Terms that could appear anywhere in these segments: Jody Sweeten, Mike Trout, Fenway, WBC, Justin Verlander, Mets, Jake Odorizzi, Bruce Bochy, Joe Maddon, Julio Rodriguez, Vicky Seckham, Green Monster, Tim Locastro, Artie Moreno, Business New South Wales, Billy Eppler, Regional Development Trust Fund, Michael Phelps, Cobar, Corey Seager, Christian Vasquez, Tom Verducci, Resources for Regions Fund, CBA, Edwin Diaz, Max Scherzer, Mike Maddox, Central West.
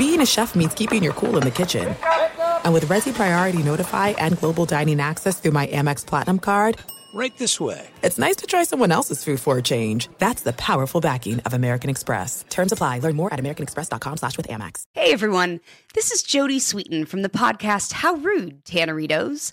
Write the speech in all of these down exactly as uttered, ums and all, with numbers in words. being a chef means keeping your cool in the kitchen. It's up, it's up. And with Resi Priority Notify and Global Dining Access through my Amex Platinum card... Right this way. It's nice to try someone else's food for a change. That's the powerful backing of American Express. Terms apply. Learn more at americanexpress.com slash with Amex. Hey, everyone. This is Jody Sweeten from the podcast How Rude, Tanneritos.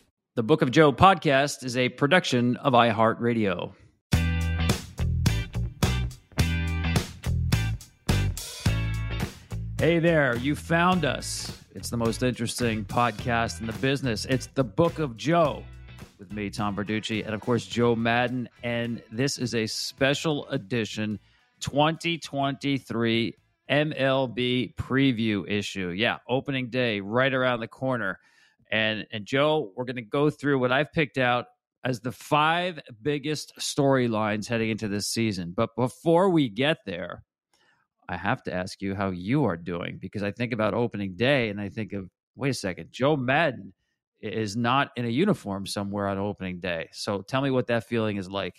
The Book of Joe podcast is a production of iHeartRadio. Hey there, you found us. It's the most interesting podcast in the business. It's the Book of Joe with me, Tom Verducci, and of course, Joe Maddon. And this is a special edition twenty twenty-three M L B preview issue. Yeah, opening day right around the corner. And, and Joe, we're going to go through what I've picked out as the five biggest storylines heading into this season. But before we get there, I have to ask you how you are doing, because I think about opening day and I think of, wait a second, Joe Maddon is not in a uniform somewhere on opening day. So tell me what that feeling is like.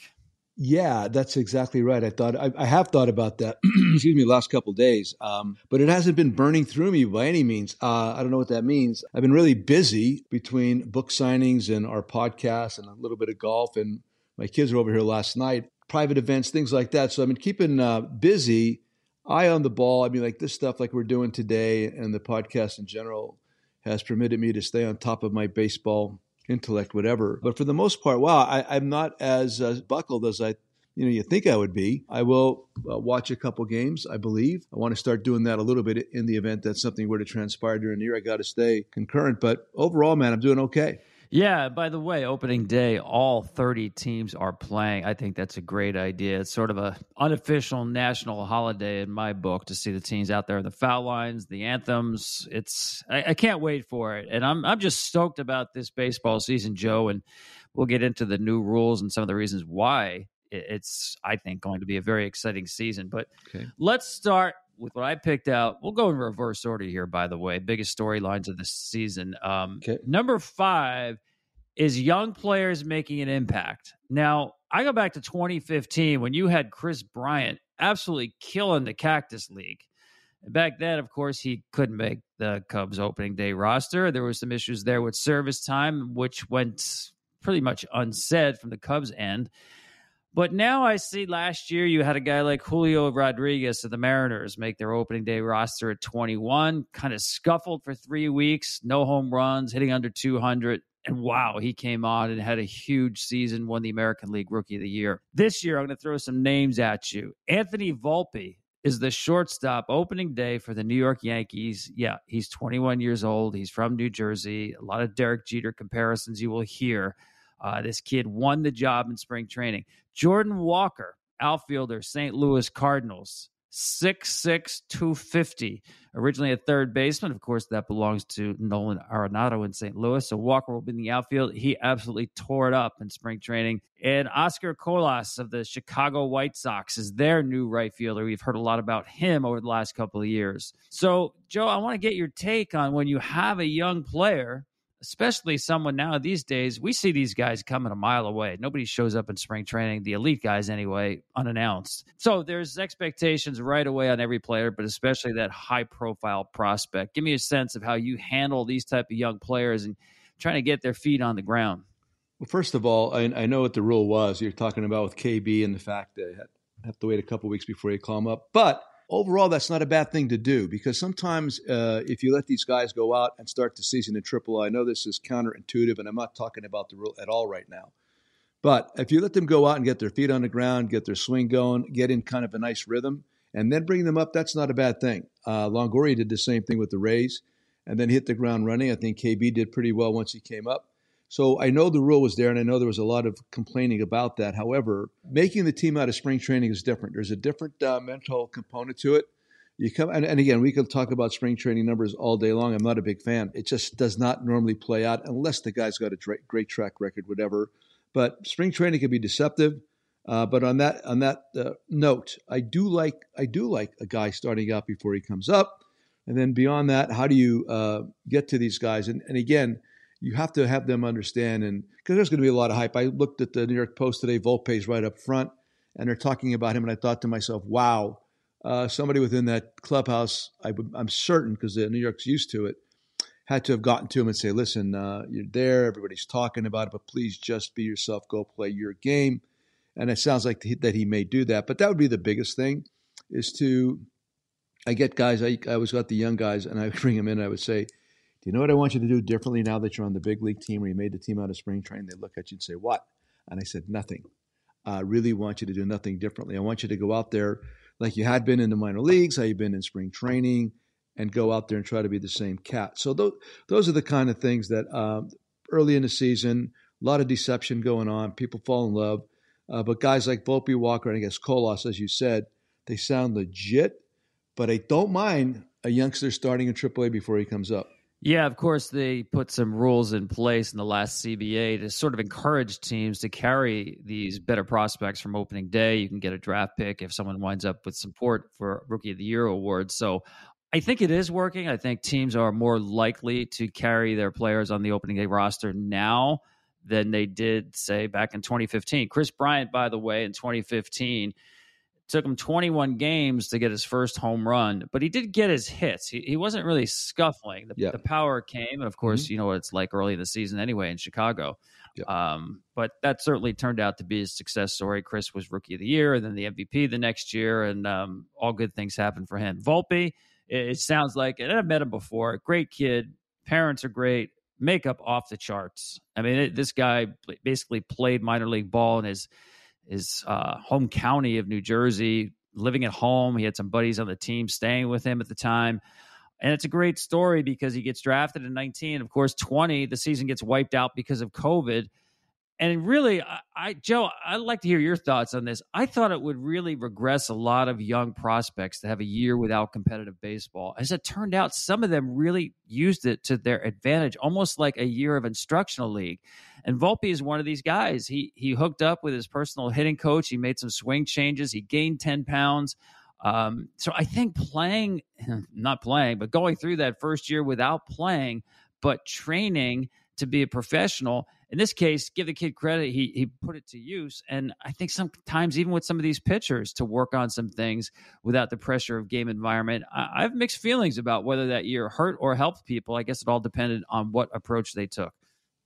Yeah, that's exactly right. I thought I, I have thought about that, excuse me, last couple of days, um, but it hasn't been burning through me by any means. Uh, I don't know what that means. I've been really busy between book signings and our podcast and a little bit of golf. And my kids were over here last night, private events, things like that. So I've been keeping uh, busy. Eye on the ball. I mean, like this stuff like we're doing today and the podcast in general has permitted me to stay on top of my baseball intellect, whatever. But for the most part, wow, I, I'm not as uh, buckled as I, you know, you think I would be. I will uh, watch a couple games, I believe. I want to start doing that a little bit in the event that something were to transpire during the year. I got to stay concurrent. But overall, man, I'm doing okay. Yeah. By the way, opening day, all thirty teams are playing. I think that's a great idea. It's sort of a unofficial national holiday in my book to see the teams out there in the foul lines, the anthems. It's I, I can't wait for it. And I'm I'm just stoked about this baseball season, Joe, and we'll get into the new rules and some of the reasons why it's, I think, going to be a very exciting season. But okay, let's start with what I picked out. We'll go in reverse order here, by the way. Biggest storylines of the season. Um, okay. Number five is young players making an impact. Now, I go back to twenty fifteen when you had Kris Bryant absolutely killing the Cactus League. Back then, of course, he couldn't make the Cubs opening day roster. There were some issues there with service time, which went pretty much unsaid from the Cubs' end. But now I see last year you had a guy like Julio Rodriguez of the Mariners make their opening day roster at twenty-one, kind of scuffled for three weeks, no home runs, hitting under two hundred. And wow, he came on and had a huge season, won the American League Rookie of the Year. This year, I'm going to throw some names at you. Anthony Volpe is the shortstop opening day for the New York Yankees. Yeah, he's twenty-one years old. He's from New Jersey. A lot of Derek Jeter comparisons you will hear. Uh, this kid won the job in spring training. Jordan Walker, outfielder, Saint Louis Cardinals, six six, two fifty. Originally a third baseman. Of course, that belongs to Nolan Arenado in Saint Louis. So Walker will be in the outfield. He absolutely tore it up in spring training. And Oscar Colas of the Chicago White Sox is their new right fielder. We've heard a lot about him over the last couple of years. So, Joe, I want to get your take on when you have a young player, especially someone now these days, we see these guys coming a mile away. Nobody shows up in spring training, the elite guys anyway, unannounced. So there's expectations right away on every player, but especially that high-profile prospect. Give me a sense of how you handle these type of young players and trying to get their feet on the ground. Well, first of all, I, I know what the rule was. You're talking about with K B and the fact that you have to wait a couple of weeks before you call him up. But overall, that's not a bad thing to do, because sometimes uh, if you let these guys go out and start the season in triple A, I know this is counterintuitive, and I'm not talking about the rule at all right now. But if you let them go out and get their feet on the ground, get their swing going, get in kind of a nice rhythm, and then bring them up, that's not a bad thing. Uh, Longoria did the same thing with the Rays, and then hit the ground running. I think K B did pretty well once he came up. So I know the rule was there, and I know there was a lot of complaining about that. However, making the team out of spring training is different. There's a different uh, mental component to it. You come, and, and again, we can talk about spring training numbers all day long. I'm not a big fan. It just does not normally play out unless the guy's got a dra- great track record, whatever. But spring training can be deceptive. Uh, but on that on that uh, note, I do like I do like a guy starting out before he comes up, and then beyond that, how do you uh, get to these guys? And, and again, you have to have them understand, and because there's going to be a lot of hype. I looked at the New York Post today. Volpe's right up front, and they're talking about him. And I thought to myself, wow, uh, somebody within that clubhouse, I, I'm certain, because New York's used to it, had to have gotten to him and say, listen, uh, you're there. Everybody's talking about it, but please just be yourself. Go play your game. And it sounds like th- that he may do that. But that would be the biggest thing is to – I get guys. I, I always got the young guys, and I bring them in, and I would say, do you know what I want you to do differently now that you're on the big league team, or you made the team out of spring training? They look at you and say, what? And I said, nothing. I really want you to do nothing differently. I want you to go out there like you had been in the minor leagues, how you've been in spring training, and go out there and try to be the same cat. So those, those are the kind of things that um, early in the season, a lot of deception going on. People fall in love. Uh, but guys like Volpe, Walker, and I guess Colas, as you said, they sound legit. But I don't mind a youngster starting in triple A before he comes up. Yeah, of course, they put some rules in place in the last C B A to sort of encourage teams to carry these better prospects from opening day. You can get a draft pick if someone winds up with support for Rookie of the Year award. So I think it is working. I think teams are more likely to carry their players on the opening day roster now than they did, say, back in twenty fifteen. Kris Bryant, by the way, in twenty fifteen, took him twenty-one games to get his first home run, but he did get his hits. He, he wasn't really scuffling. The, yeah. the power came, and of course, mm-hmm. you know what it's like early in the season anyway in Chicago. Yeah. Um, but that certainly turned out to be a success story. Chris was Rookie of the Year, and then the M V P the next year, and um, all good things happened for him. Volpe, it, it sounds like, and I've met him before, great kid. Parents are great. Makeup off the charts. I mean, it, this guy basically played minor league ball in his his uh, home county of New Jersey, living at home. He had some buddies on the team staying with him at the time. And it's a great story because he gets drafted in nineteen. Of course, twenty, the season gets wiped out because of COVID. And really, I, I Joe, I'd like to hear your thoughts on this. I thought it would really regress a lot of young prospects to have a year without competitive baseball. As it turned out, some of them really used it to their advantage, almost like a year of instructional league. And Volpe is one of these guys. He he hooked up with his personal hitting coach. He made some swing changes. He gained ten pounds. Um, so I think playing, not playing, but going through that first year without playing, but training to be a professional, in this case, give the kid credit. He he put it to use. And I think sometimes even with some of these pitchers to work on some things without the pressure of game environment, I, I have mixed feelings about whether that year hurt or helped people. I guess it all depended on what approach they took.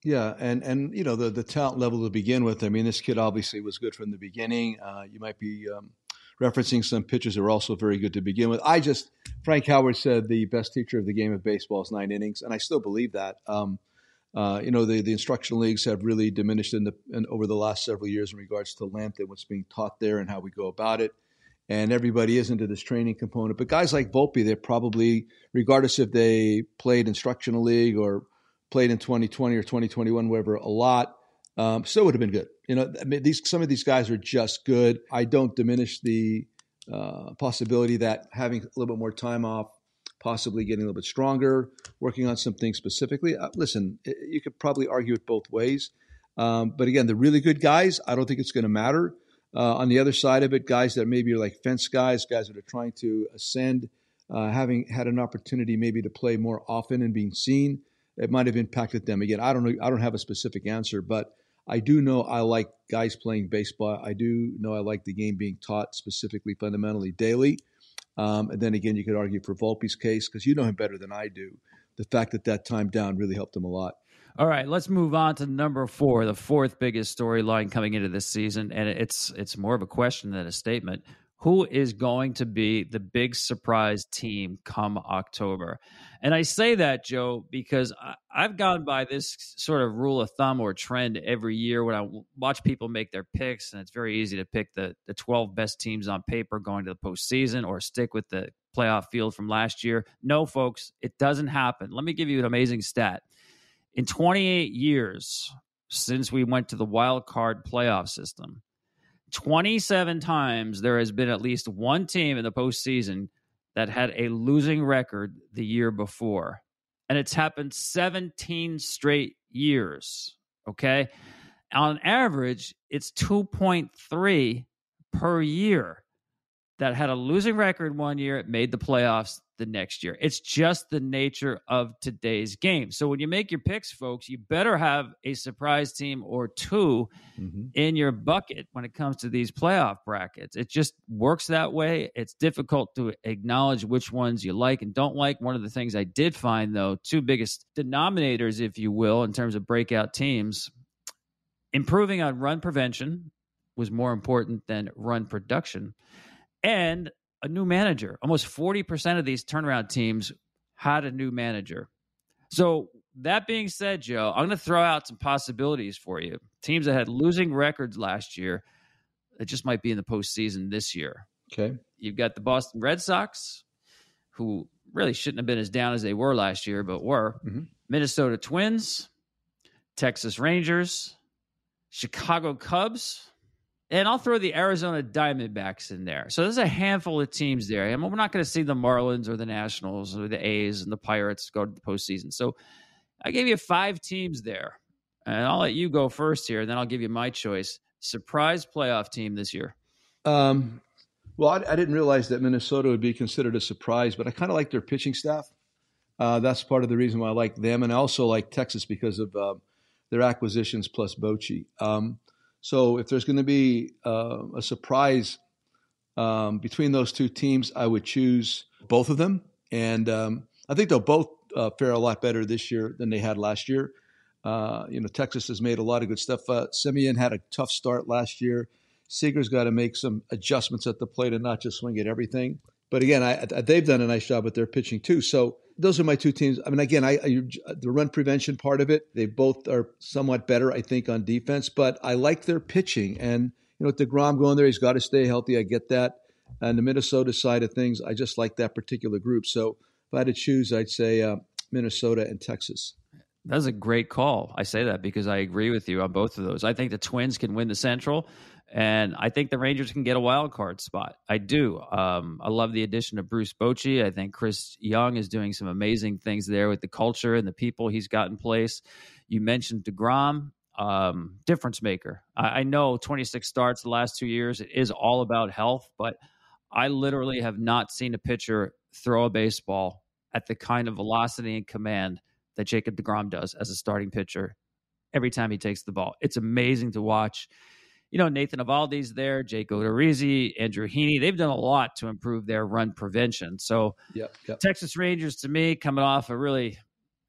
Yeah. And, and you know, the, the talent level to begin with. I mean, this kid obviously was good from the beginning. Uh, you might be um, referencing some pitchers that were also very good to begin with. I just, Frank Howard said the best teacher of the game of baseball is nine innings. And I still believe that. Um, Uh, you know, the, the instructional leagues have really diminished in the in, over the last several years in regards to length and what's being taught there and how we go about it. And everybody is into this training component. But guys like Volpe, they're probably, regardless if they played instructional league or played in twenty twenty or twenty twenty-one, whatever, a lot, um, still would have been good. You know, I mean, these some of these guys are just good. I don't diminish the uh, possibility that having a little bit more time off, possibly getting a little bit stronger, working on some things specifically. Uh, listen, you could probably argue it both ways. Um, but again, the really good guys, I don't think it's going to matter. Uh, on the other side of it, guys that maybe are like fence guys, guys that are trying to ascend, uh, having had an opportunity maybe to play more often and being seen, it might have impacted them. Again, I don't know. I don't have a specific answer, but I do know I like guys playing baseball. I do know I like the game being taught specifically, fundamentally, daily. Um, and then again, you could argue for Volpe's case, because you know him better than I do. The fact that that time down really helped him a lot. All right, let's move on to number four, the fourth biggest storyline coming into this season, and it's it's more of a question than a statement. Who is going to be the big surprise team come October? And I say that, Joe, because I, I've gone by this sort of rule of thumb or trend every year when I watch people make their picks, and it's very easy to pick the, the twelve best teams on paper going to the postseason or stick with the playoff field from last year. No, folks, it doesn't happen. Let me give you an amazing stat. In twenty-eight years since we went to the wild card playoff system, twenty-seven times there has been at least one team in the postseason that had a losing record the year before. And it's happened seventeen straight years, okay? On average, it's two point three per year that had a losing record one year, it made the playoffs the next year. It's just the nature of today's game. So when you make your picks, folks, you better have a surprise team or two mm-hmm. in your bucket when it comes to these playoff brackets. It just works that way. It's difficult to acknowledge which ones you like and don't like. One of the things I did find, though, two biggest denominators, if you will, in terms of breakout teams, improving on run prevention was more important than run production. And a new manager. Almost forty percent of these turnaround teams had a new manager. So that being said, Joe, I'm going to throw out some possibilities for you. Teams that had losing records last year, that just might be in the postseason this year. Okay. You've got the Boston Red Sox, who really shouldn't have been as down as they were last year, but were. Mm-hmm. Minnesota Twins, Texas Rangers, Chicago Cubs, and I'll throw the Arizona Diamondbacks in there. So there's a handful of teams there. I mean, we're not going to see the Marlins or the Nationals or the A's and the Pirates go to the postseason. So I gave you five teams there. And I'll let you go first here, and then I'll give you my choice. Surprise playoff team this year. Um, well, I, I didn't realize that Minnesota would be considered a surprise, but I kind of like their pitching staff. Uh, that's part of the reason why I like them. And I also like Texas because of uh, their acquisitions plus Bochy. Um So if there's going to be uh, a surprise um, between those two teams, I would choose both of them. And um, I think they'll both uh, fare a lot better this year than they had last year. Uh, you know, Texas has made a lot of good stuff. Uh, Simeon had a tough start last year. Seager's got to make some adjustments at the plate and not just swing at everything. But again, I, I, they've done a nice job with their pitching too. So those are my two teams. I mean, again, I, I the run prevention part of it, they both are somewhat better, I think, on defense. But I like their pitching. And, you know, with DeGrom going there, he's got to stay healthy. I get that. And the Minnesota side of things, I just like that particular group. So if I had to choose, I'd say uh, Minnesota and Texas. That's a great call. I say that because I agree with you on both of those. I think the Twins can win the Central, and I think the Rangers can get a wild card spot. I do. Um, I love the addition of Bruce Bochy. I think Chris Young is doing some amazing things there with the culture and the people he's got in place. You mentioned DeGrom, um, difference maker. I, I know twenty-six starts the last two years. It is all about health, but I literally have not seen a pitcher throw a baseball at the kind of velocity and command that Jacob DeGrom does as a starting pitcher every time he takes the ball. It's amazing to watch. You know, Nathan Eovaldi's there, Jake Odorizzi, Andrew Heaney. They've done a lot to improve their run prevention. So yep, yep. Texas Rangers, to me, coming off a really,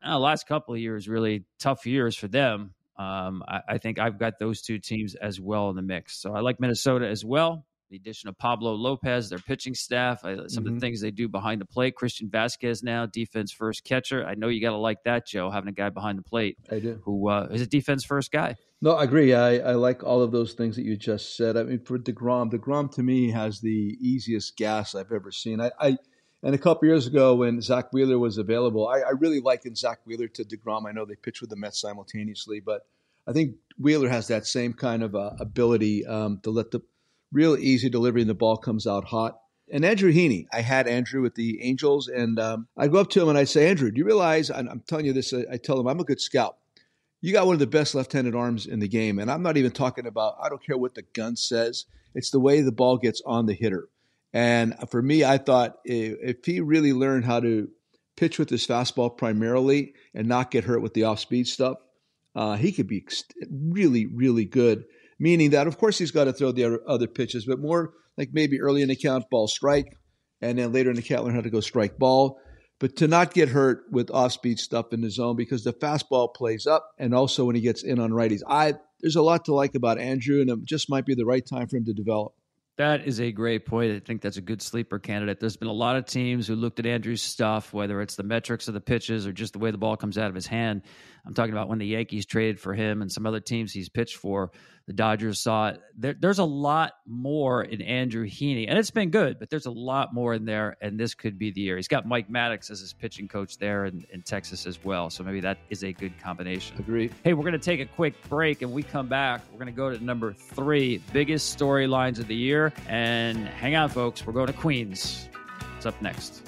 uh, last couple of years, really tough years for them. Um, I, I think I've got those two teams as well in the mix. So I like Minnesota as well. The addition of Pablo Lopez, their pitching staff, some mm-hmm. of the things they do behind the plate. Christian Vasquez now, defense first catcher. I know you got to like that, Joe, having a guy behind the plate I do. who uh, is a defense first guy. No, I agree. I, I like all of those things that you just said. I mean, for DeGrom, DeGrom to me has the easiest gas I've ever seen. I, I And a couple years ago when Zach Wheeler was available, I, I really likened Zach Wheeler to DeGrom. I know they pitched with the Mets simultaneously, but I think Wheeler has that same kind of uh, ability um, to let the real easy delivery and the ball comes out hot. And Andrew Heaney, I had Andrew with the Angels, and um, I go up to him and I say, Andrew, do you realize, and I'm telling you this, I, I tell him I'm a good scout. You got one of the best left-handed arms in the game, and I'm not even talking about, I don't care what the gun says. It's the way the ball gets on the hitter. And for me, I thought if he really learned how to pitch with his fastball primarily and not get hurt with the off-speed stuff, uh, he could be really, really good. Meaning that, of course, he's got to throw the other pitches, but more like maybe early in the count, ball strike, and then later in the count, learn how to go strike ball. But to not get hurt with off-speed stuff in the zone because the fastball plays up, and also when he gets in on righties. I there's a lot to like about Andrew, and it just might be the right time for him to develop. That is a great point. I think that's a good sleeper candidate. There's been a lot of teams who looked at Andrew's stuff, whether it's the metrics of the pitches or just the way the ball comes out of his hand. I'm talking about when the Yankees traded for him and some other teams he's pitched for. The Dodgers saw it. There, there's a lot more in Andrew Heaney, and it's been good, but there's a lot more in there, and this could be the year. He's got Mike Maddox as his pitching coach there in, in Texas as well, so maybe that is a good combination. Agreed. Hey, we're going to take a quick break, and we come back. We're going to go to number three, biggest storylines of the year. And hang on, folks. We're going to Queens. It's up next.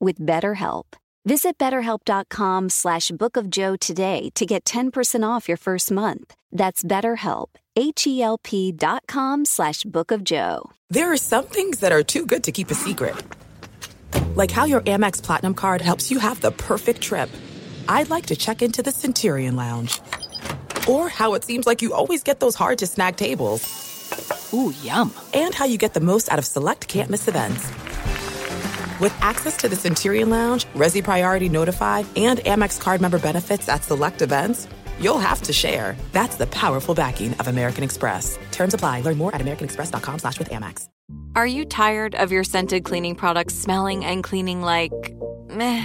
with BetterHelp. Visit BetterHelp.com slash Book of Joe today to get ten percent off your first month. That's BetterHelp, H-E-L-P dot com slash Book of Joe. There are some things that are too good to keep a secret. Like how your Amex Platinum card helps you have the perfect trip. I'd like to check into the Centurion Lounge. Or how it seems like you always get those hard-to-snag tables. Ooh, yum. And how you get the most out of select can't-miss events. With access to the Centurion Lounge, Resi Priority Notified, and Amex card member benefits at select events, you'll have to share. That's the powerful backing of American Express. Terms apply. Learn more at americanexpress.com slash with Amex. Are you tired of your scented cleaning products smelling and cleaning like meh?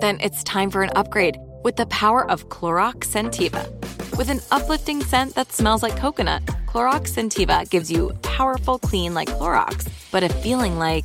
Then it's time for an upgrade with the power of Clorox Sentiva. With an uplifting scent that smells like coconut, Clorox Sentiva gives you powerful clean like Clorox, but a feeling like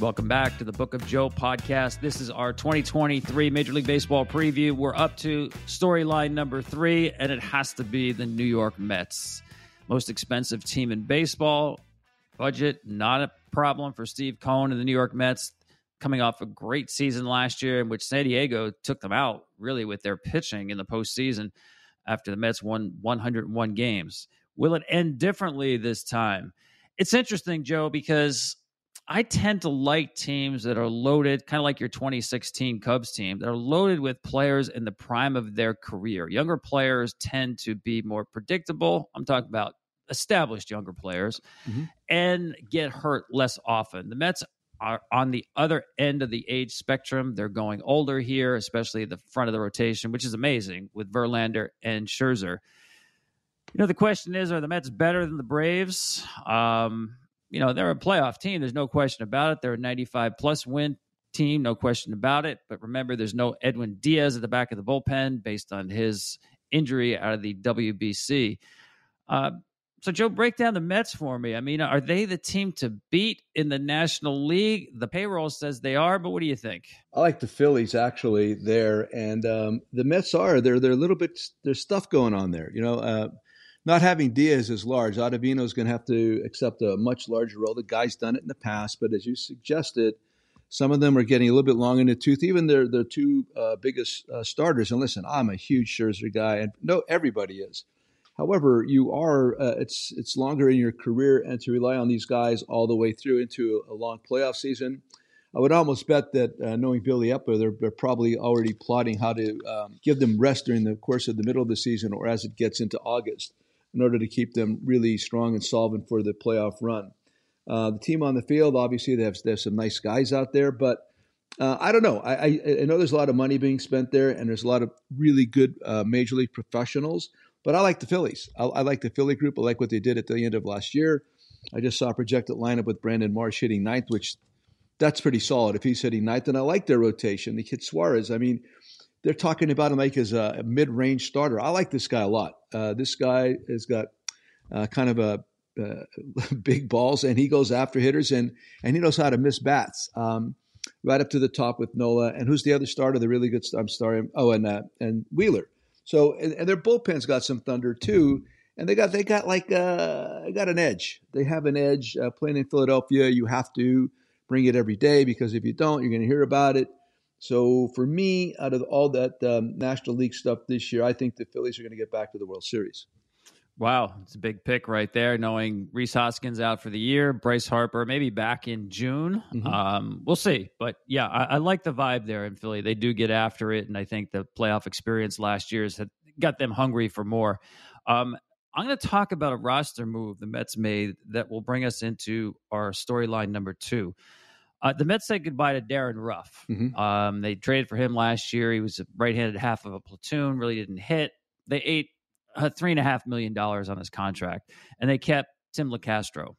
Welcome back to the Book of Joe podcast. This is our twenty twenty-three Major League Baseball preview. We're up to storyline number three, and it has to be the New York Mets. Most expensive team in baseball. Budget, not a problem for Steve Cohen and the New York Mets, coming off a great season last year in which San Diego took them out, really, with their pitching in the postseason after the Mets won one hundred one games. Will it end differently this time? It's interesting, Joe, because I tend to like teams that are loaded, kind of like your twenty sixteen Cubs team, that are loaded with players in the prime of their career. Younger players tend to be more predictable. I'm talking about established younger players, mm-hmm. and get hurt less often. The Mets are on the other end of the age spectrum. They're going older here, especially the front of the rotation, which is amazing with Verlander and Scherzer. You know, the question is, are the Mets better than the Braves? Um, you know, they're a playoff team. There's no question about it. They're a ninety-five plus win team. No question about it. But remember, there's no Edwin Diaz at the back of the bullpen based on his injury out of the W B C. Uh, So, Joe, break down the Mets for me. I mean, are they the team to beat in the National League? The payroll says they are, but what do you think? I like the Phillies, actually, there. And um, the Mets are. They're, they're a little bit – there's stuff going on there. You know, uh, not having Diaz is large. Ottavino's going to have to accept a much larger role. The guy's done it in the past. But as you suggested, some of them are getting a little bit long in the tooth, even their, their two uh, biggest uh, starters. And listen, I'm a huge Scherzer guy. And no, everybody is. However, you are uh, it's it's longer in your career, and to rely on these guys all the way through into a, a long playoff season, I would almost bet that uh, knowing Billy Eppler, they're, they're probably already plotting how to um, give them rest during the course of the middle of the season or as it gets into August in order to keep them really strong and solvent for the playoff run. Uh, the team on the field, obviously, they have, they have some nice guys out there, but Uh, I don't know. I, I, I know there's a lot of money being spent there, and there's a lot of really good uh, major league professionals. But I like the Phillies. I, I like the Philly group. I like what they did at the end of last year. I just saw a projected lineup with Brandon Marsh hitting ninth, which that's pretty solid if he's hitting ninth. And I like their rotation. They hit Suarez. I mean, they're talking about him like as a mid-range starter. I like this guy a lot. Uh, this guy has got uh, kind of a uh, big balls, and he goes after hitters, and and he knows how to miss bats. Um, right up to the top with Nola. And who's the other starter? The really good starter. I'm sorry. Oh, and uh, and Wheeler. So and, and their bullpen's got some thunder too. And they got they got like uh, got an edge. They have an edge uh, playing in Philadelphia. You have to bring it every day because if you don't, you're going to hear about it. So for me, out of all that um, National League stuff this year, I think the Phillies are going to get back to the World Series. Wow, it's a big pick right there, knowing Rhys Hoskins out for the year, Bryce Harper maybe back in June. Mm-hmm. Um, we'll see. But, yeah, I, I like the vibe there in Philly. They do get after it, and I think the playoff experience last year has got them hungry for more. Um, I'm going to talk about a roster move the Mets made that will bring us into our storyline number two. Uh, the Mets said goodbye to Darren Ruff. Mm-hmm. Um, they traded for him last year. He was a right-handed half of a platoon, really didn't hit. They ate three and a half million dollars on his contract, and they kept Tim Locastro.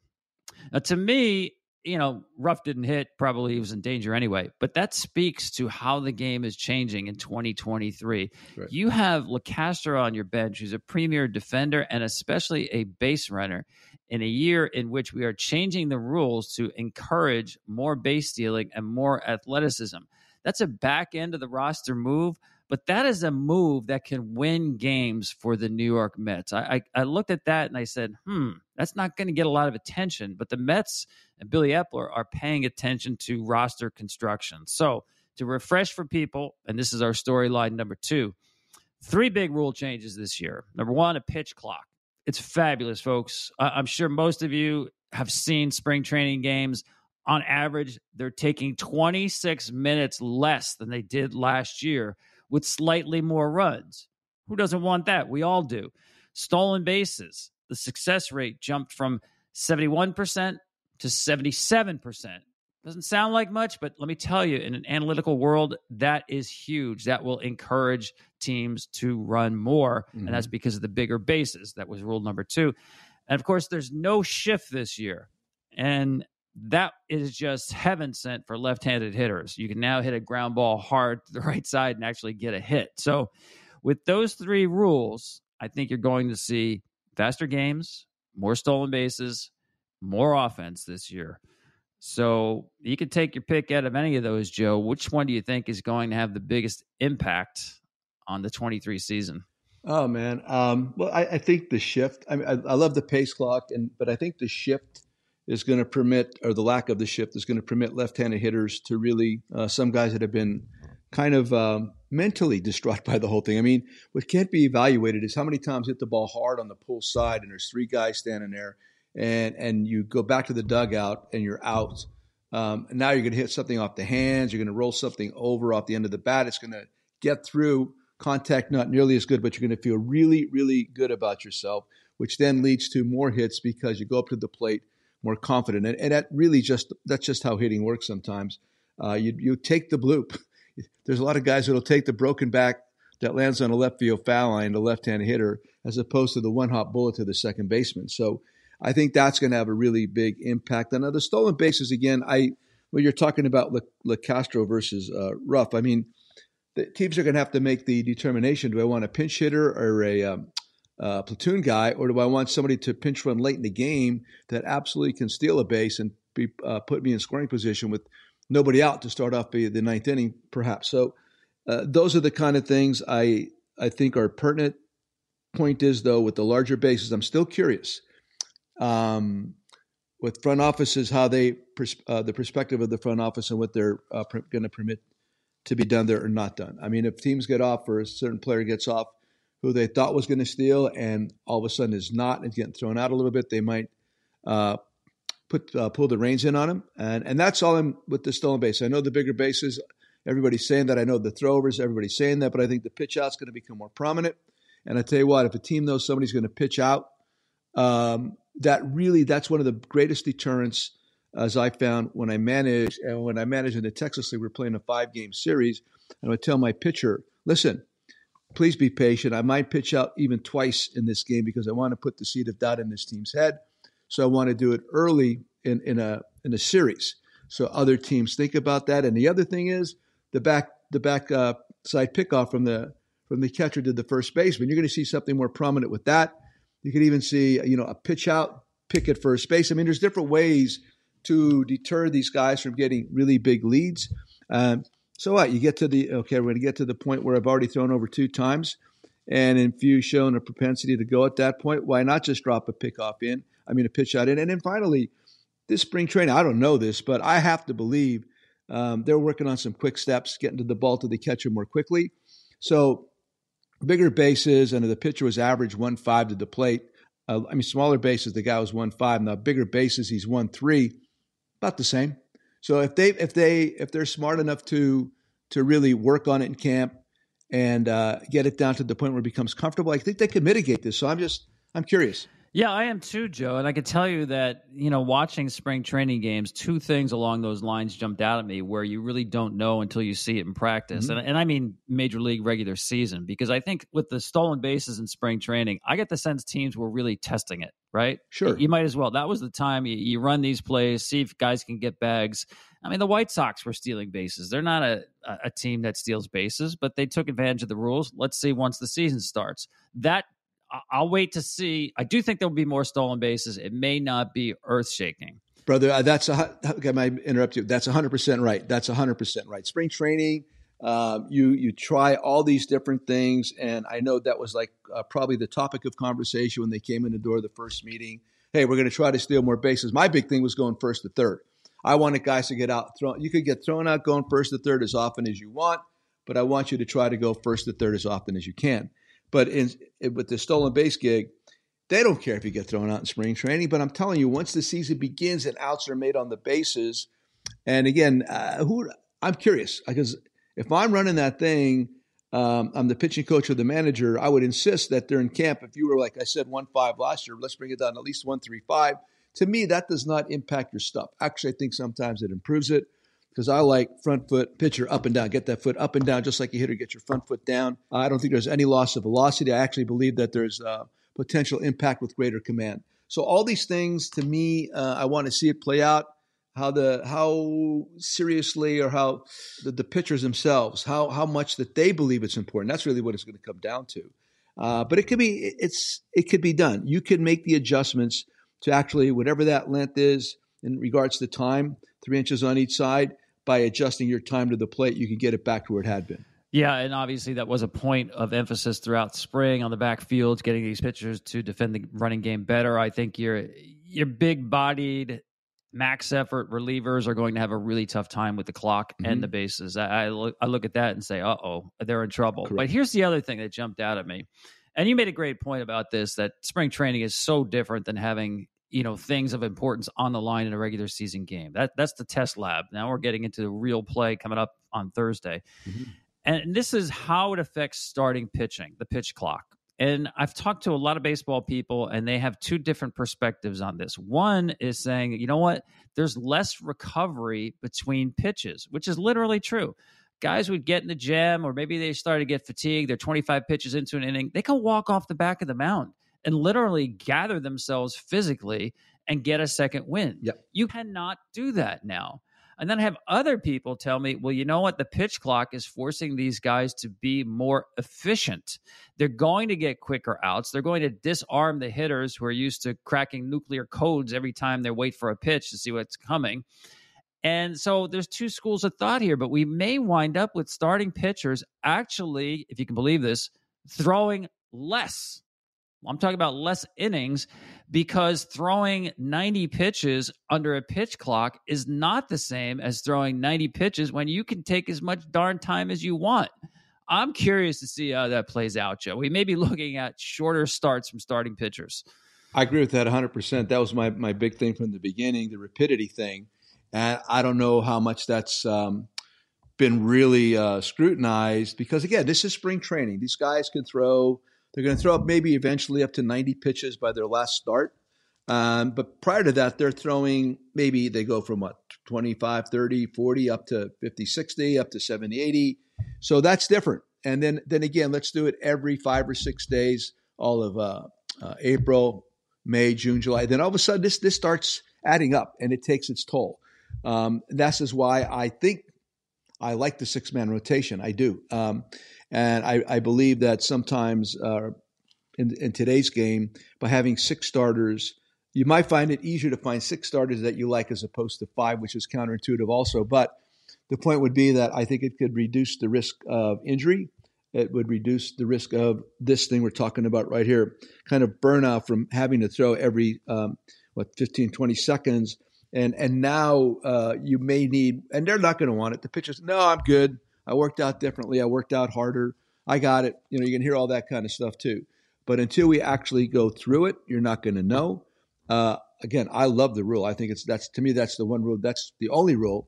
Now, to me, you know, Ruff didn't hit. Probably he was in danger anyway. But that speaks to how the game is changing in twenty twenty-three. Right. You have Locastro on your bench, who's a premier defender and especially a base runner, in a year in which we are changing the rules to encourage more base stealing and more athleticism. That's a back end of the roster move. But that is a move that can win games for the New York Mets. I, I, I looked at that and I said, hmm, that's not going to get a lot of attention. But the Mets and Billy Eppler are paying attention to roster construction. So to refresh for people, and this is our storyline number two, three big rule changes this year. Number one, a pitch clock. It's fabulous, folks. I, I'm sure most of you have seen spring training games. On average, they're taking twenty-six minutes less than they did last year, with slightly more runs. Who doesn't want that? We all do. Stolen bases. The success rate jumped from seventy-one percent to seventy-seven percent. Doesn't sound like much, but let me tell you, in an analytical world, that is huge. That will encourage teams to run more, mm-hmm. and that's because of the bigger bases. That was rule number two. And, of course, there's no shift this year, and that is just heaven sent for left-handed hitters. You can now hit a ground ball hard to the right side and actually get a hit. So with those three rules, I think you're going to see faster games, more stolen bases, more offense this year. So you can take your pick out of any of those, Joe. Which one do you think is going to have the biggest impact on the twenty-three season? Oh, man. Um, well, I, I think the shift, I, mean, I, I love the pace clock, and but I think the shift is going to permit, or the lack of the shift is going to permit left-handed hitters to really, uh, some guys that have been kind of um, mentally distraught by the whole thing. I mean, what can't be evaluated is how many times hit the ball hard on the pull side and there's three guys standing there and, and you go back to the dugout and you're out. Um, and now you're going to hit something off the hands. You're going to roll something over off the end of the bat. It's going to get through. Contact not nearly as good, but you're going to feel really, really good about yourself, which then leads to more hits because you go up to the plate more confident. And, and that really just that's just how hitting works sometimes. Uh, you you take the bloop. There's a lot of guys that'll take the broken back that lands on a left field foul line, the left-handed hitter, as opposed to the one-hop bullet to the second baseman. So I think that's going to have a really big impact. And now the stolen bases, again, I when you're talking about Locastro versus uh, Ruff, I mean, the teams are going to have to make the determination, do I want a pinch hitter or a um, uh, platoon guy, or do I want somebody to pinch run late in the game that absolutely can steal a base and be, uh, put me in scoring position with nobody out to start off the, the ninth inning, perhaps. So uh, those are the kind of things I I think are pertinent. Point is, though, with the larger bases, I'm still curious um, with front offices, how they pers- uh, the perspective of the front office and what they're uh, pr- going to permit to be done there or not done. I mean, if teams get off or a certain player gets off who they thought was going to steal and all of a sudden is not and getting thrown out a little bit, they might uh, put uh, pull the reins in on him. And and that's all I'm with the stolen base. I know the bigger bases, everybody's saying that. I know the throwovers, everybody's saying that, but I think the pitch out's going to become more prominent. And I tell you what, if a team knows somebody's going to pitch out, um, that really, that's one of the greatest deterrents as I found when I managed, and when I managed in the Texas League, we were playing a five-game series, and I would tell my pitcher, listen, please be patient. I might pitch out even twice in this game because I want to put the seed of doubt in this team's head. So I want to do it early in, in a in a series. So other teams think about that. And the other thing is the back the back uh, side pickoff from the from the catcher to the first baseman. You're going to see something more prominent with that. You could even see, you know, a pitch out, pick at first base. I mean, there's different ways to deter these guys from getting really big leads. Um, so what? You get to the, okay, we're going to get to the point where I've already thrown over two times, and if you've shown a propensity to go at that point, why not just drop a pickoff in, I mean a pitch out in? And then finally, this spring training, I don't know this, but I have to believe um, they're working on some quick steps, getting to the ball to the catcher more quickly. So bigger bases, and the pitcher was average one five to the plate. Uh, I mean, smaller bases, the guy was one five. Now bigger bases, he's one three. About the same. So if they if they if they're smart enough to to really work on it in camp and uh, get it down to the point where it becomes comfortable, I think they could mitigate this. So I'm just I'm curious. Yeah, I am too, Joe. And I can tell you that, you know, watching spring training games, two things along those lines jumped out at me where you really don't know until you see it in practice. Mm-hmm. And and I mean major league regular season, because I think with the stolen bases in spring training, I get the sense teams were really testing it, right? Sure. You might as well. That was the time you, you run these plays, see if guys can get bags. I mean, the White Sox were stealing bases. They're not a, a team that steals bases, but they took advantage of the rules. Let's see once the season starts. That I'll wait to see. I do think there will be more stolen bases. It may not be earth-shaking. Brother, that's a, okay, I might interrupt you. That's one hundred percent right. That's one hundred percent right. Spring training, uh, you you try all these different things, and I know that was like uh, probably the topic of conversation when they came in the door of the first meeting. Hey, we're going to try to steal more bases. My big thing was going first to third. I wanted guys to get out. Thrown. You could get thrown out going first to third as often as you want, but I want you to try to go first to third as often as you can. But in, with the stolen base gig, they don't care if you get thrown out in spring training. But I'm telling you, once the season begins and outs are made on the bases, and again, uh, who I'm curious, because if I'm running that thing, um, I'm the pitching coach or the manager, I would insist that during camp, if you were, like I said, one five last year, let's bring it down to at least one three five. To me, that does not impact your stuff. Actually, I think sometimes it improves it. Because I like front foot, pitcher up and down, get that foot up and down, just like you hit or get your front foot down. I don't think there's any loss of velocity. I actually believe that there's uh, potential impact with greater command. So all these things, to me, uh, I want to see it play out, how the how seriously or how the, the pitchers themselves, how how much that they believe it's important. That's really what it's going to come down to. Uh, but it could be it's it could be done. You could make the adjustments to actually whatever that length is in regards to time. Three inches on each side. By adjusting your time to the plate, you can get it back to where it had been. Yeah, and obviously that was a point of emphasis throughout spring on the backfields, getting these pitchers to defend the running game better. I think your your big-bodied, max-effort relievers are going to have a really tough time with the clock mm-hmm. and the bases. I, I, look, I look at that and say, uh-oh, they're in trouble. Correct. But here's the other thing that jumped out at me. And you made a great point about this, that spring training is so different than having you know, things of importance on the line in a regular season game. That that's the test lab. Now we're getting into the real play coming up on Thursday. Mm-hmm. And this is how it affects starting pitching, the pitch clock. And I've talked to a lot of baseball people, and they have two different perspectives on this. One is saying, you know what, there's less recovery between pitches, which is literally true. Guys would get in the gym, or maybe they started to get fatigued. They're twenty-five pitches into an inning. They can walk off the back of the mound and literally gather themselves physically and get a second win. Yep. You cannot do that now. And then I have other people tell me, well, you know what? The pitch clock is forcing these guys to be more efficient. They're going to get quicker outs. They're going to disarm the hitters who are used to cracking nuclear codes every time they wait for a pitch to see what's coming. And so there's two schools of thought here, but we may wind up with starting pitchers actually, if you can believe this, throwing less. I'm talking about less innings, because throwing ninety pitches under a pitch clock is not the same as throwing ninety pitches when you can take as much darn time as you want. I'm curious to see how that plays out, Joe. We may be looking at shorter starts from starting pitchers. I agree with that one hundred percent. That was my, my big thing from the beginning, the rapidity thing. And I don't know how much that's um, been really uh, scrutinized, because, again, this is spring training. These guys can throw – they're going to throw up maybe eventually up to ninety pitches by their last start. Um, but prior to that, they're throwing – maybe they go from, what, twenty-five, thirty, forty, up to fifty, sixty, up to seventy, eighty. So that's different. And then, then again, let's do it every five or six days, all of uh, uh, April, May, June, July. Then all of a sudden, this this starts adding up, and it takes its toll. Um, that's is why I think I like the six man rotation. I do. Um, and I, I believe that sometimes, uh, in, in today's game, by having six starters, you might find it easier to find six starters that you like as opposed to five, which is counterintuitive also. But the point would be that I think it could reduce the risk of injury. It would reduce the risk of this thing we're talking about right here, kind of burnout from having to throw every, um, what, fifteen, twenty seconds. And and now uh, you may need, and they're not going to want it. The pitchers, no, I'm good. I worked out differently. I worked out harder. I got it. You know, you can hear all that kind of stuff too. But until we actually go through it, you're not going to know. Uh, again, I love the rule. I think it's that's to me that's the one rule. That's the only rule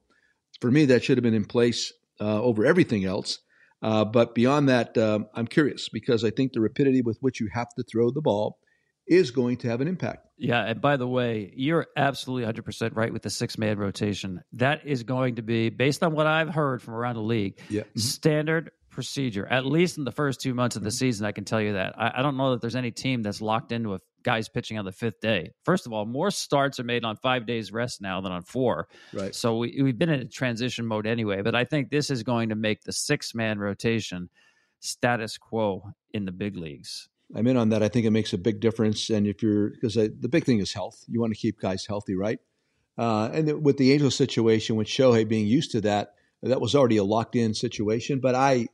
for me that should have been in place uh, over everything else. Uh, but beyond that, um, I'm curious, because I think the rapidity with which you have to throw the ball is going to have an impact. Yeah, and by the way, you're absolutely one hundred percent right with the six-man rotation. That is going to be, based on what I've heard from around the league, yeah. standard procedure, at least in the first two months of the season, I can tell you that. I, I don't know that there's any team that's locked into a guys pitching on the fifth day. First of all, more starts are made on five days rest now than on four. Right. So we, we've been in a transition mode anyway, but I think this is going to make the six-man rotation status quo in the big leagues. I'm in on that. I think it makes a big difference. And if you're, because the big thing is health. You want to keep guys healthy, right? Uh, and th- with the Angels situation, with Shohei being used to that, that was already a locked-in situation. But I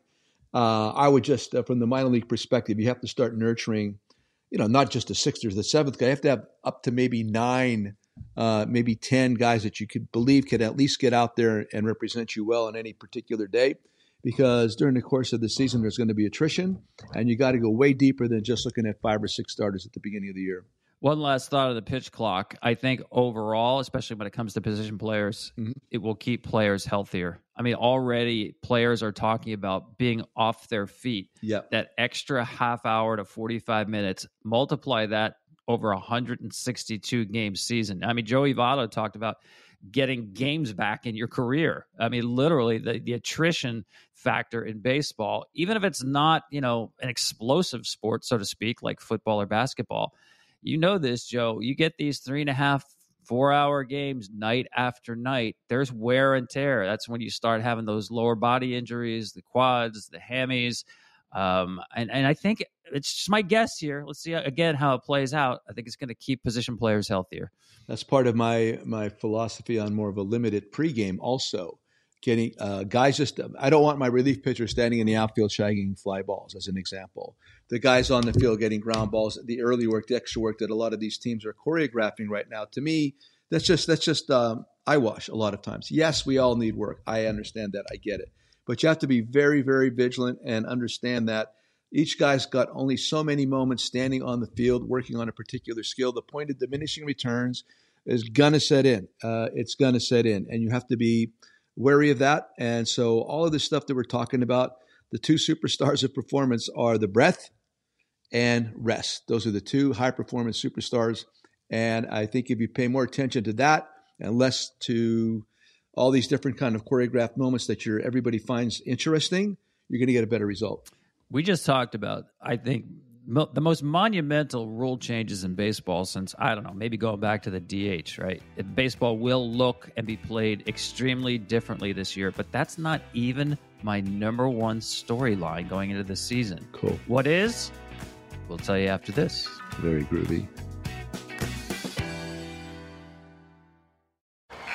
uh, I would just, uh, from the minor league perspective, you have to start nurturing, you know, not just the sixth or the seventh guy. You have to have up to maybe nine, uh, maybe ten guys that you could believe could at least get out there and represent you well on any particular day. Because during the course of the season, there's going to be attrition, and you got to go way deeper than just looking at five or six starters at the beginning of the year. One last thought of the pitch clock. I think overall, especially when it comes to position players, mm-hmm. it will keep players healthier. I mean, already players are talking about being off their feet. Yep. That extra half hour to forty-five minutes, multiply that over a one hundred sixty-two game season. I mean, Joey Votto talked about getting games back in your career. I mean, literally the, the attrition factor in baseball, even if it's not, you know, an explosive sport, so to speak, like football or basketball, you know this, Joe, you get these three and a half, four hour games night after night. There's wear and tear. That's when you start having those lower body injuries, the quads, the hammies. Um, and, and I think it's just my guess here. Let's see, again, how it plays out. I think it's going to keep position players healthier. That's part of my my philosophy on more of a limited pregame also. Getting uh, guys just – I don't want my relief pitcher standing in the outfield shagging fly balls, as an example. The guys on the field getting ground balls, the early work, the extra work that a lot of these teams are choreographing right now. To me, that's just that's just um, eyewash a lot of times. Yes, we all need work. I understand that. I get it. But you have to be very, very vigilant and understand that. Each guy's got only so many moments standing on the field working on a particular skill. The point of diminishing returns is going to set in. Uh, it's going to set in. And you have to be wary of that. And so all of this stuff that we're talking about, the two superstars of performance are the breath and rest. Those are the two high-performance superstars. And I think if you pay more attention to that and less to all these different kind of choreographed moments that you're, everybody finds interesting, you're going to get a better result. We just talked about, I think, mo- the most monumental rule changes in baseball since, I don't know, maybe going back to the D H, right? Baseball will look and be played extremely differently this year, but that's not even my number one storyline going into the season. Cool. What is? We'll tell you after this. Very groovy.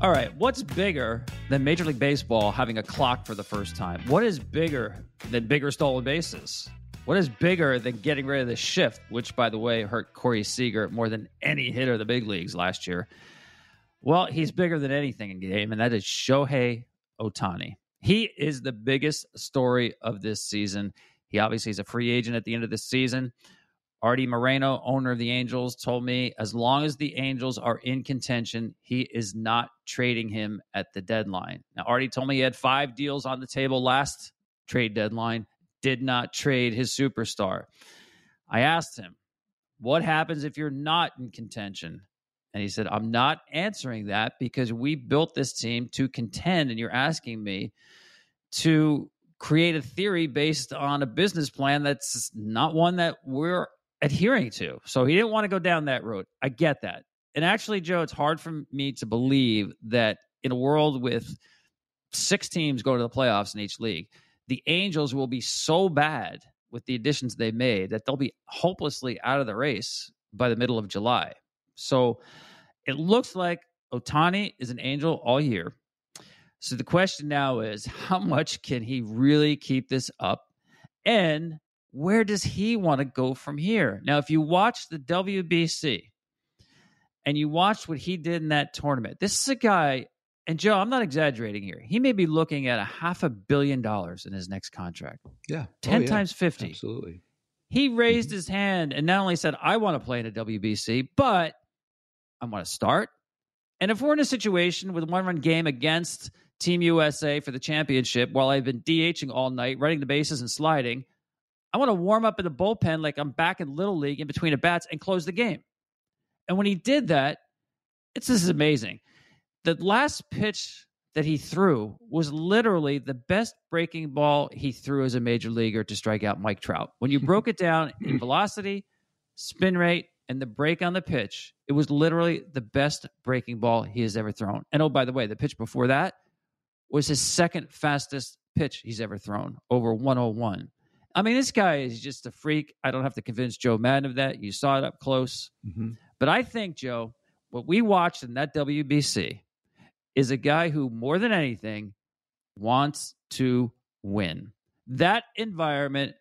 All right, what's bigger than Major League Baseball having a clock for the first time? What is bigger than bigger stolen bases? What is bigger than getting rid of the shift, which, by the way, hurt Corey Seager more than any hitter of the big leagues last year? Well, he's bigger than anything in the game, and that is Shohei Ohtani. He is the biggest story of this season. He obviously is a free agent at the end of the season. Artie Moreno, owner of the Angels, told me as long as the Angels are in contention, he is not trading him at the deadline. Now, Artie told me he had five deals on the table last trade deadline, did not trade his superstar. I asked him, what happens if you're not in contention? And he said, I'm not answering that because we built this team to contend, and you're asking me to create a theory based on a business plan that's not one that we're adhering to. So he didn't want to go down that road. I get that. And actually, Joe, it's hard for me to believe that in a world with six teams going to the playoffs in each league, the Angels will be so bad with the additions they made that they'll be hopelessly out of the race by the middle of July. So it looks like Ohtani is an Angel all year. So the question now is, how much can he really keep this up? And where does he want to go from here? Now, if you watch the W B C and you watch what he did in that tournament, this is a guy, and Joe, I'm not exaggerating here. He may be looking at a half a billion dollars in his next contract. Yeah. ten oh, yeah. times fifty. Absolutely. He raised mm-hmm. his hand and not only said, I want to play in a W B C, but I want to start And if we're in a situation with a one-run game against Team U S A for the championship, while I've been DHing all night, running the bases and sliding, I want to warm up in the bullpen like I'm back in Little League in between at bats and close the game. And when he did that, it's this is amazing. The last pitch that he threw was literally the best breaking ball he threw as a major leaguer to strike out Mike Trout. When you broke it down in velocity, spin rate, and the break on the pitch, it was literally the best breaking ball he has ever thrown. And oh, by the way, the pitch before that was his second fastest pitch he's ever thrown, over one oh one. I mean, this guy is just a freak. I don't have to convince Joe Maddon of that. You saw it up close. Mm-hmm. But I think, Joe, what we watched in that W B C is a guy who, more than anything, wants to win. That environment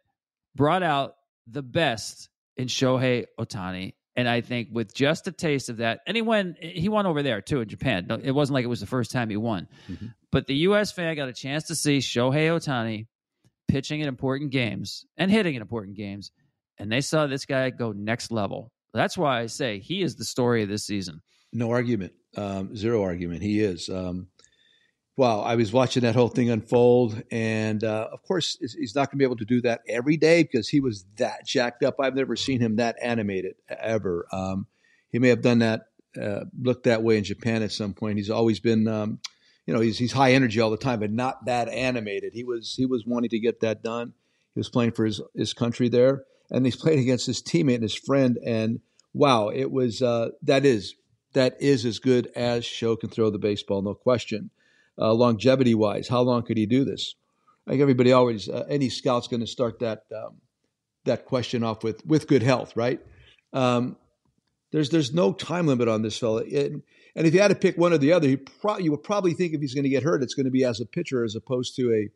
brought out the best in Shohei Ohtani. And I think with just a taste of that, and he won, he won over there, too, in Japan. It wasn't like it was the first time he won. Mm-hmm. But the U S fan got a chance to see Shohei Ohtani pitching in important games and hitting in important games. And they saw this guy go next level. That's why I say he is the story of this season. No argument. Um, zero argument. He is. Um, wow. I was watching that whole thing unfold. And, uh, of course, he's not going to be able to do that every day because he was that jacked up. I've never seen him that animated ever. Um, he may have done that, uh, looked that way in Japan at some point. He's always been, um, you know, he's, he's high energy all the time, but not that animated. He was, he was wanting to get that done. He was playing for his, his country there. And he's played against his teammate and his friend. And wow, it was, uh, that is, that is as good as Show can throw the baseball, no question. Uh, longevity-wise, how long could he do this? I think everybody always, uh, any scout's going to start that um, that question off with with good health, right? Um, there's there's no time limit on this fella, it, and if you had to pick one or the other, you, pro- you would probably think if he's going to get hurt, it's going to be as a pitcher as opposed to a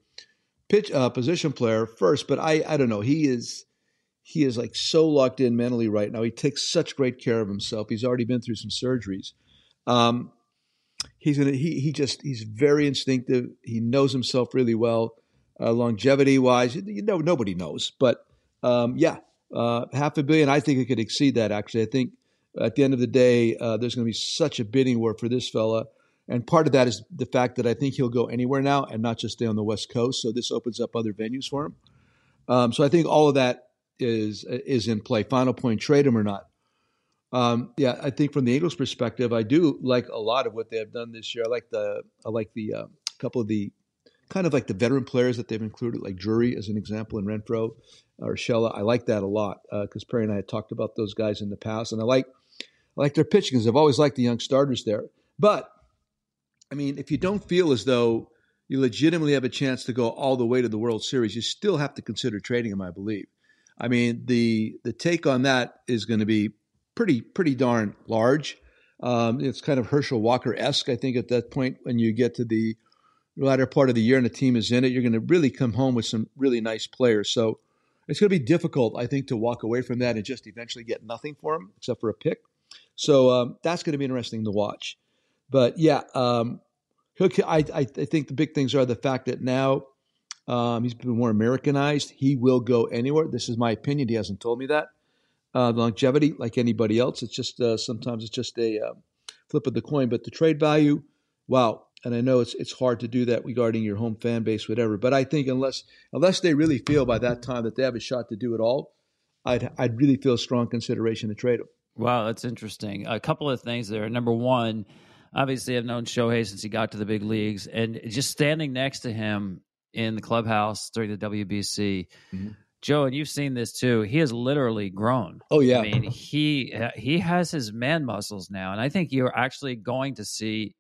pitch uh, position player first. But I I don't know, he is. He is like so locked in mentally right now. He takes such great care of himself. He's already been through some surgeries. Um, he's gonna. He he just. He's very instinctive. He knows himself really well. Uh, longevity wise, you know, nobody knows. But um, yeah, uh, half a billion. I think it could exceed that. Actually, I think at the end of the day, uh, there's going to be such a bidding war for this fella. And part of that is the fact that I think he'll go anywhere now and not just stay on the West Coast. So this opens up other venues for him. Um, so I think all of that is is in play. Final point, trade him or not. Um, yeah, I think from the Angels' perspective, I do like a lot of what they have done this year. I like the I like the uh, couple of the kind of like the veteran players that they've included, like Drury as an example, and Renfroe or Urshela. I like that a lot because uh, Perry and I had talked about those guys in the past, and I like I like their pitching because I've always liked the young starters there. But I mean, if you don't feel as though you legitimately have a chance to go all the way to the World Series, you still have to consider trading them, I believe. I mean, the the take on that is going to be pretty pretty darn large. Um, it's kind of Herschel Walker-esque, I think, at that point when you get to the latter part of the year and a team is in it, you're going to really come home with some really nice players. So it's going to be difficult, I think, to walk away from that and just eventually get nothing for them except for a pick. So um, that's going to be interesting to watch. But, yeah, um, I, I think the big things are the fact that now – Um, he's been more Americanized. He will go anywhere. This is my opinion. He hasn't told me that. Uh, longevity, like anybody else, it's just uh, sometimes it's just a uh, flip of the coin. But the trade value, wow. And I know it's it's hard to do that regarding your home fan base, whatever. But I think unless unless they really feel by that time that they have a shot to do it all, I'd I'd really feel strong consideration to trade him. Wow, that's interesting. A couple of things there. Number one, obviously I've known Shohei since he got to the big leagues, and just standing next to him in the clubhouse during the W B C. Mm-hmm. Joe, and you've seen this too. He has literally grown. Oh yeah. I mean, he, he has his man muscles now. And I think you're actually going to see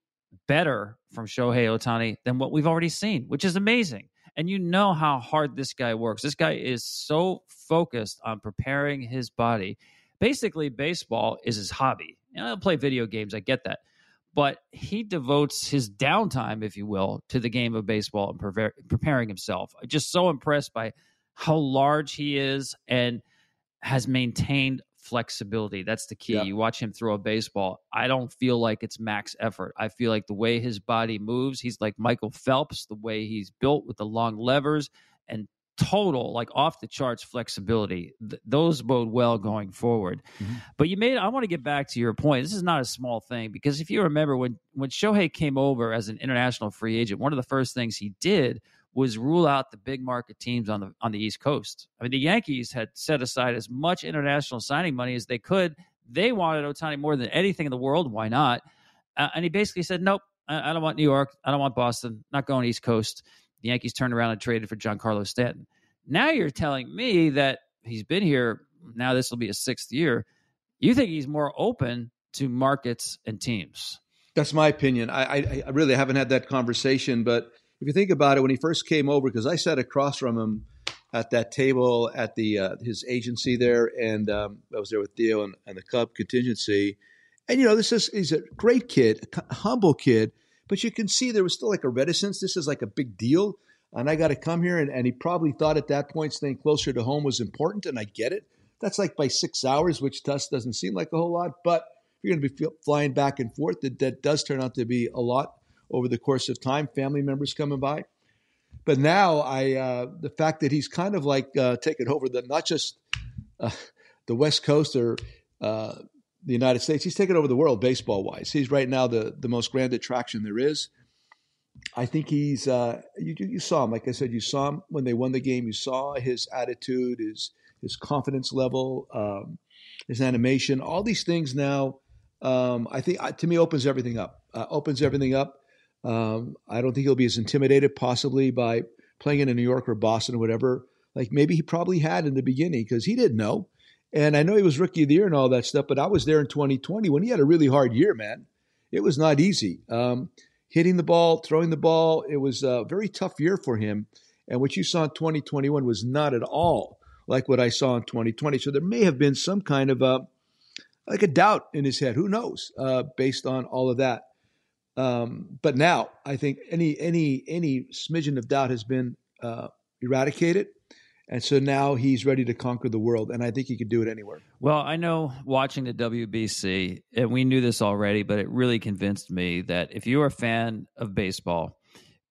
better from Shohei Ohtani than what we've already seen, which is amazing. And you know how hard this guy works. This guy is so focused on preparing his body. Basically, baseball is his hobby. And I'll play video games. I get that. But he devotes his downtime, if you will, to the game of baseball and pre- preparing himself. I'm just so impressed by how large he is and has maintained flexibility. That's the key. Yeah. You watch him throw a baseball. I don't feel like it's max effort. I feel like the way his body moves, he's like Michael Phelps, the way he's built with the long levers and total, like off the charts flexibility. Th- those bode well going forward. Mm-hmm. But you made, I want to get back to your point. This is not a small thing, because if you remember when, when Shohei came over as an international free agent, one of the first things he did was rule out the big market teams on the, on the East Coast. I mean, the Yankees had set aside as much international signing money as they could. They wanted Ohtani more than anything in the world. Why not? Uh, and he basically said, nope, I, I don't want New York. I don't want Boston. Not going East Coast. The Yankees turned around and traded for Giancarlo Stanton. Now you're telling me that he's been here. Now this will be his sixth year. You think he's more open to markets and teams? That's my opinion. I, I, I really haven't had that conversation. But if you think about it, when he first came over, because I sat across from him at that table at the uh, his agency there, and um, I was there with Theo and, and the Cub contingency. And, you know, this is he's a great kid, a humble kid. But you can see there was still like a reticence. This is like a big deal. And I got to come here. And, and he probably thought at that point staying closer to home was important. And I get it. That's like by six hours, which to us doesn't seem like a whole lot. But if you're going to be flying back and forth, that, that does turn out to be a lot over the course of time, family members coming by. But now I uh, the fact that he's kind of like uh, taken over the not just uh, the West Coast or uh, the United States, he's taken over the world baseball-wise. He's right now the, the most grand attraction there is. I think he's uh, – you you saw him. Like I said, you saw him when they won the game. You saw his attitude, his, his confidence level, um, his animation. All these things now um, I think uh, to me opens everything up. Uh, opens everything up. Um, I don't think he'll be as intimidated possibly by playing in New York or Boston or whatever. Like maybe he probably had in the beginning because he didn't know. And I know he was rookie of the year and all that stuff, but I was there in twenty twenty when he had a really hard year, man. It was not easy. Um, hitting the ball, throwing the ball, it was a very tough year for him. And what you saw in twenty twenty-one was not at all like what I saw in twenty twenty. So there may have been some kind of a, like a doubt in his head. Who knows, uh, based on all of that. Um, but now I think any any any smidgen of doubt has been uh, eradicated. And so now he's ready to conquer the world, and I think he could do it anywhere. Well, I know watching the W B C, and we knew this already, but it really convinced me that if you're a fan of baseball,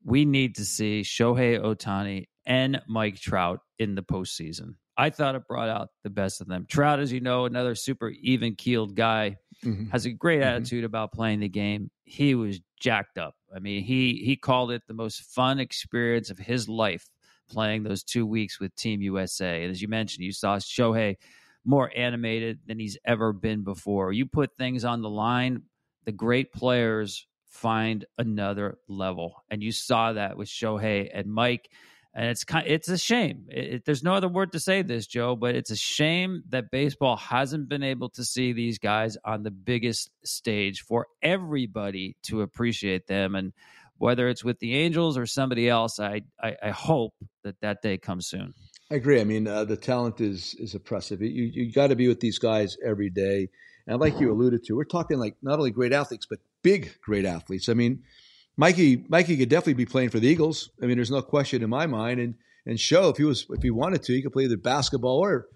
we need to see Shohei Ohtani and Mike Trout in the postseason. I thought it brought out the best of them. Trout, as you know, another super even-keeled guy, mm-hmm. has a great mm-hmm. attitude about playing the game. He was jacked up. I mean, he he called it the most fun experience of his life, playing those two weeks with Team U S A. And as you mentioned, you saw Shohei more animated than he's ever been before. You put things on the line, the great players find another level. And you saw that with Shohei and Mike. And it's kind, it's a shame. It, it, there's no other word to say this, Joe, but it's a shame that baseball hasn't been able to see these guys on the biggest stage for everybody to appreciate them. And whether it's with the Angels or somebody else, I, I, I hope that that day comes soon. I agree. I mean, uh, the talent is is oppressive. You you got to be with these guys every day. And like you alluded to, we're talking like not only great athletes, but big great athletes. I mean, Mikey Mikey could definitely be playing for the Eagles. I mean, there's no question in my mind. And and Show, if he was if he wanted to, he could play either basketball or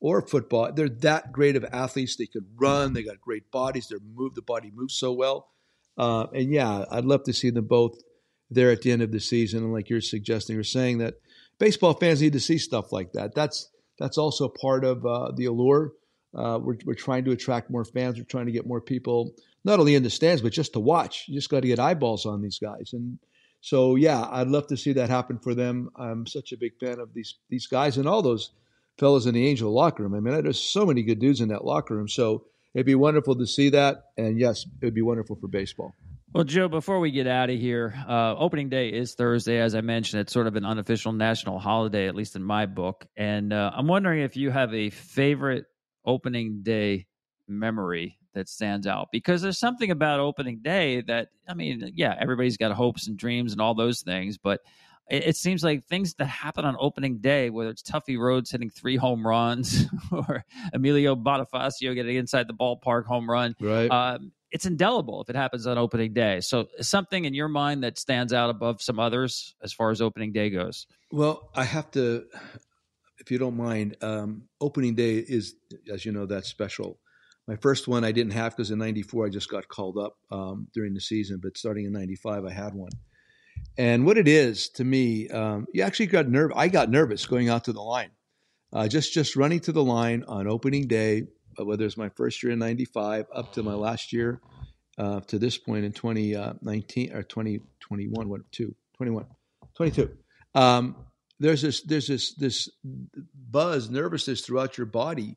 or football. They're that great of athletes. They could run. They got great bodies. They're moved. The body moves so well. Uh, and yeah, I'd love to see them both there at the end of the season. And like you're suggesting or saying that baseball fans need to see stuff like that. That's that's also part of uh, the allure. Uh, we're we're trying to attract more fans. We're trying to get more people, not only in the stands, but just to watch. You just got to get eyeballs on these guys. And so, yeah, I'd love to see that happen for them. I'm such a big fan of these these guys and all those fellas in the Angel locker room. I mean, there's so many good dudes in that locker room. So it'd be wonderful to see that. And yes, it would be wonderful for baseball. Well, Joe, before we get out of here, uh, opening day is Thursday. As I mentioned, it's sort of an unofficial national holiday, at least in my book. And uh, I'm wondering if you have a favorite opening day memory that stands out, because there's something about opening day that, I mean, yeah, everybody's got hopes and dreams and all those things, but it seems like things that happen on opening day, whether it's Tuffy Rhodes hitting three home runs or Emilio Bonifacio getting inside the ballpark home run, right. um, it's indelible if it happens on opening day. So something in your mind that stands out above some others as far as opening day goes? Well, I have to, if you don't mind, um, opening day is, as you know, that's special. My first one I didn't have because in ninety-four I just got called up um, during the season, but starting in ninety-five I had one. And what it is to me, um, you actually got nerve. I got nervous going out to the line, uh, just just running to the line on opening day, whether it's my first year in ninety-five up to my last year uh, to this point in twenty nineteen or twenty twenty-one, what two, twenty-one, twenty-two. Um, there's this there's this this buzz, nervousness throughout your body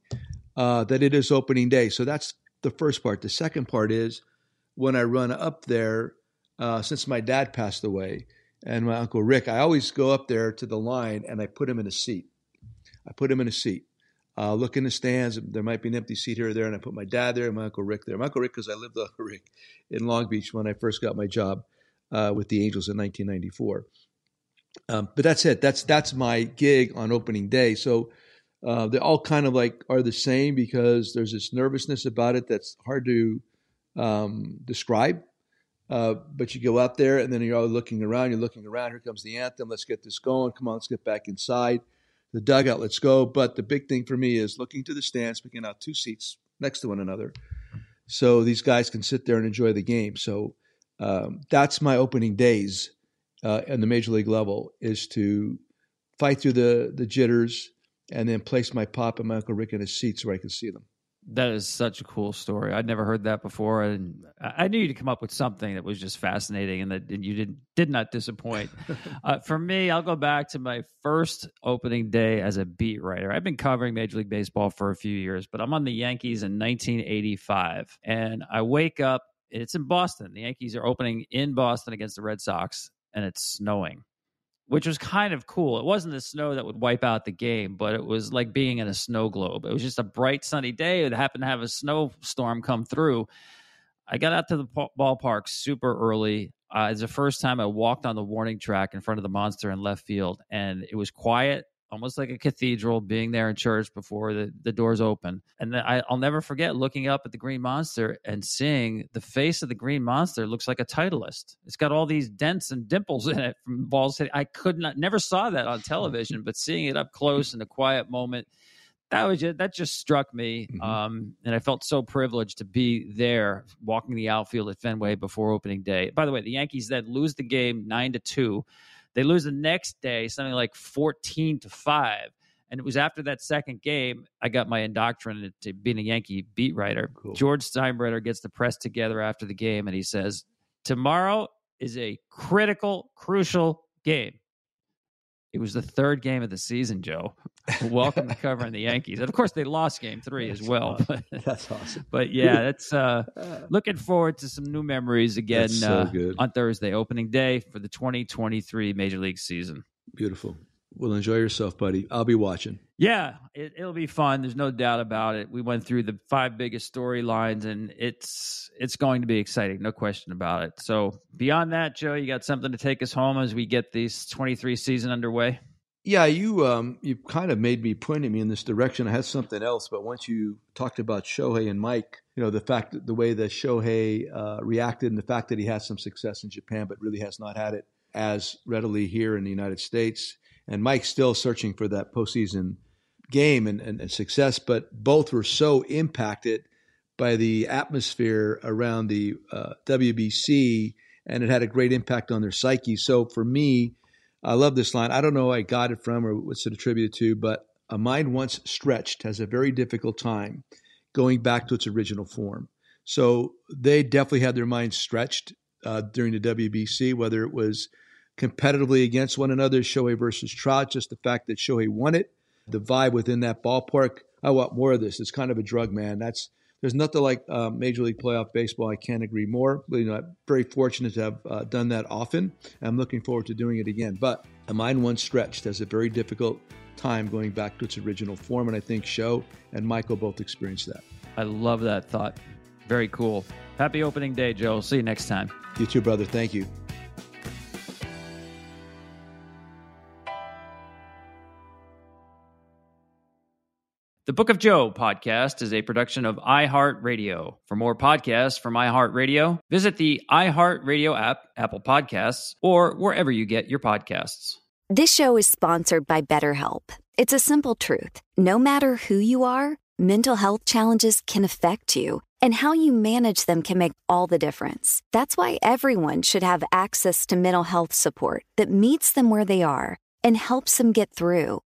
uh, that it is opening day. So that's the first part. The second part is when I run up there. Uh, since my dad passed away and my uncle Rick, I always go up there to the line and I put him in a seat. I put him in a seat. Uh, look in the stands. There might be an empty seat here or there. And I put my dad there and my Uncle Rick there. My Uncle Rick, because I lived with Uncle Rick in Long Beach when I first got my job uh, with the Angels in nineteen ninety-four. Um, but that's it. That's that's my gig on opening day. So uh, they all kind of like are the same because there's this nervousness about it that's hard to um, describe. Uh, but you go out there and then you're all looking around, you're looking around, here comes the anthem, let's get this going, come on, let's get back inside the dugout, let's go. But the big thing for me is looking to the stands, picking out two seats next to one another so these guys can sit there and enjoy the game. So um, that's my opening days uh, on the major league level, is to fight through the, the jitters and then place my pop and my Uncle Rick in his seats where I can see them. That is such a cool story. I'd never heard that before, and I knew you'd come up with something that was just fascinating, and that and you didn't did not disappoint. uh, for me, I'll go back to my first opening day as a beat writer. I've been covering Major League Baseball for a few years, but I'm on the Yankees in nineteen eighty-five, and I wake up. It's in Boston. The Yankees are opening in Boston against the Red Sox, and it's snowing, which was kind of cool. It wasn't the snow that would wipe out the game, but it was like being in a snow globe. It was just a bright, sunny day. It happened to have a snowstorm come through. I got out to the ballpark super early. Uh, it's the first time I walked on the warning track in front of the Monster in left field, and it was quiet, almost like a cathedral, being there in church before the, the doors open. And I, I'll never forget looking up at the Green Monster and seeing the face of the Green Monster looks like a Titleist. It's got all these dents and dimples in it from balls hitting. I could not, never saw that on television, but seeing it up close in a quiet moment, that was it. That just struck me. Mm-hmm. Um, and I felt so privileged to be there walking the outfield at Fenway before opening day. By the way, the Yankees then lose the game nine to two. They lose the next day, something like fourteen to five. And it was after that second game, I got my indoctrinated to being a Yankee beat writer. Cool. George Steinbrenner gets the press together after the game, and he says, tomorrow is a critical, crucial game. It was the third game of the season, Joe. Welcome to covering the Yankees. And, of course, they lost game three that's as well. Awesome. But, that's awesome. But, yeah, that's uh, looking forward to some new memories again so uh, on Thursday, opening day for the twenty twenty-three Major League season. Beautiful. Well, enjoy yourself, buddy. I'll be watching. Yeah, it, it'll be fun. There's no doubt about it. We went through the five biggest storylines, and it's it's going to be exciting. No question about it. So beyond that, Joe, you got something to take us home as we get this twenty-three season underway? Yeah, you um, you kind of made me pointing me in this direction. I had something else, but once you talked about Shohei and Mike, you know, the fact that the way that Shohei uh, reacted and the fact that he had some success in Japan but really has not had it as readily here in the United States. And Mike's still searching for that postseason game and, and, and success, but both were so impacted by the atmosphere around the uh, W B C, and it had a great impact on their psyche. So for me, I love this line. I don't know where I got it from or what's it attributed to, but a mind once stretched has a very difficult time going back to its original form. So they definitely had their minds stretched uh, during the W B C, whether it was competitively against one another, Shohei versus Trout, just the fact that Shohei won it, the vibe within that ballpark. I want more of this. It's kind of a drug, man. That's There's nothing like uh, Major League Playoff Baseball. I can't agree more. But, you know, I'm very fortunate to have uh, done that often. I'm looking forward to doing it again. But a mind once stretched has a very difficult time going back to its original form, and I think Show and Michael both experienced that. I love that thought. Very cool. Happy opening day, Joe. See you next time. You too, brother. Thank you. The Book of Joe podcast is a production of iHeartRadio. For more podcasts from iHeartRadio, visit the iHeartRadio app, Apple Podcasts, or wherever you get your podcasts. This show is sponsored by BetterHelp. It's a simple truth. No matter who you are, mental health challenges can affect you, and how you manage them can make all the difference. That's why everyone should have access to mental health support that meets them where they are and helps them get through.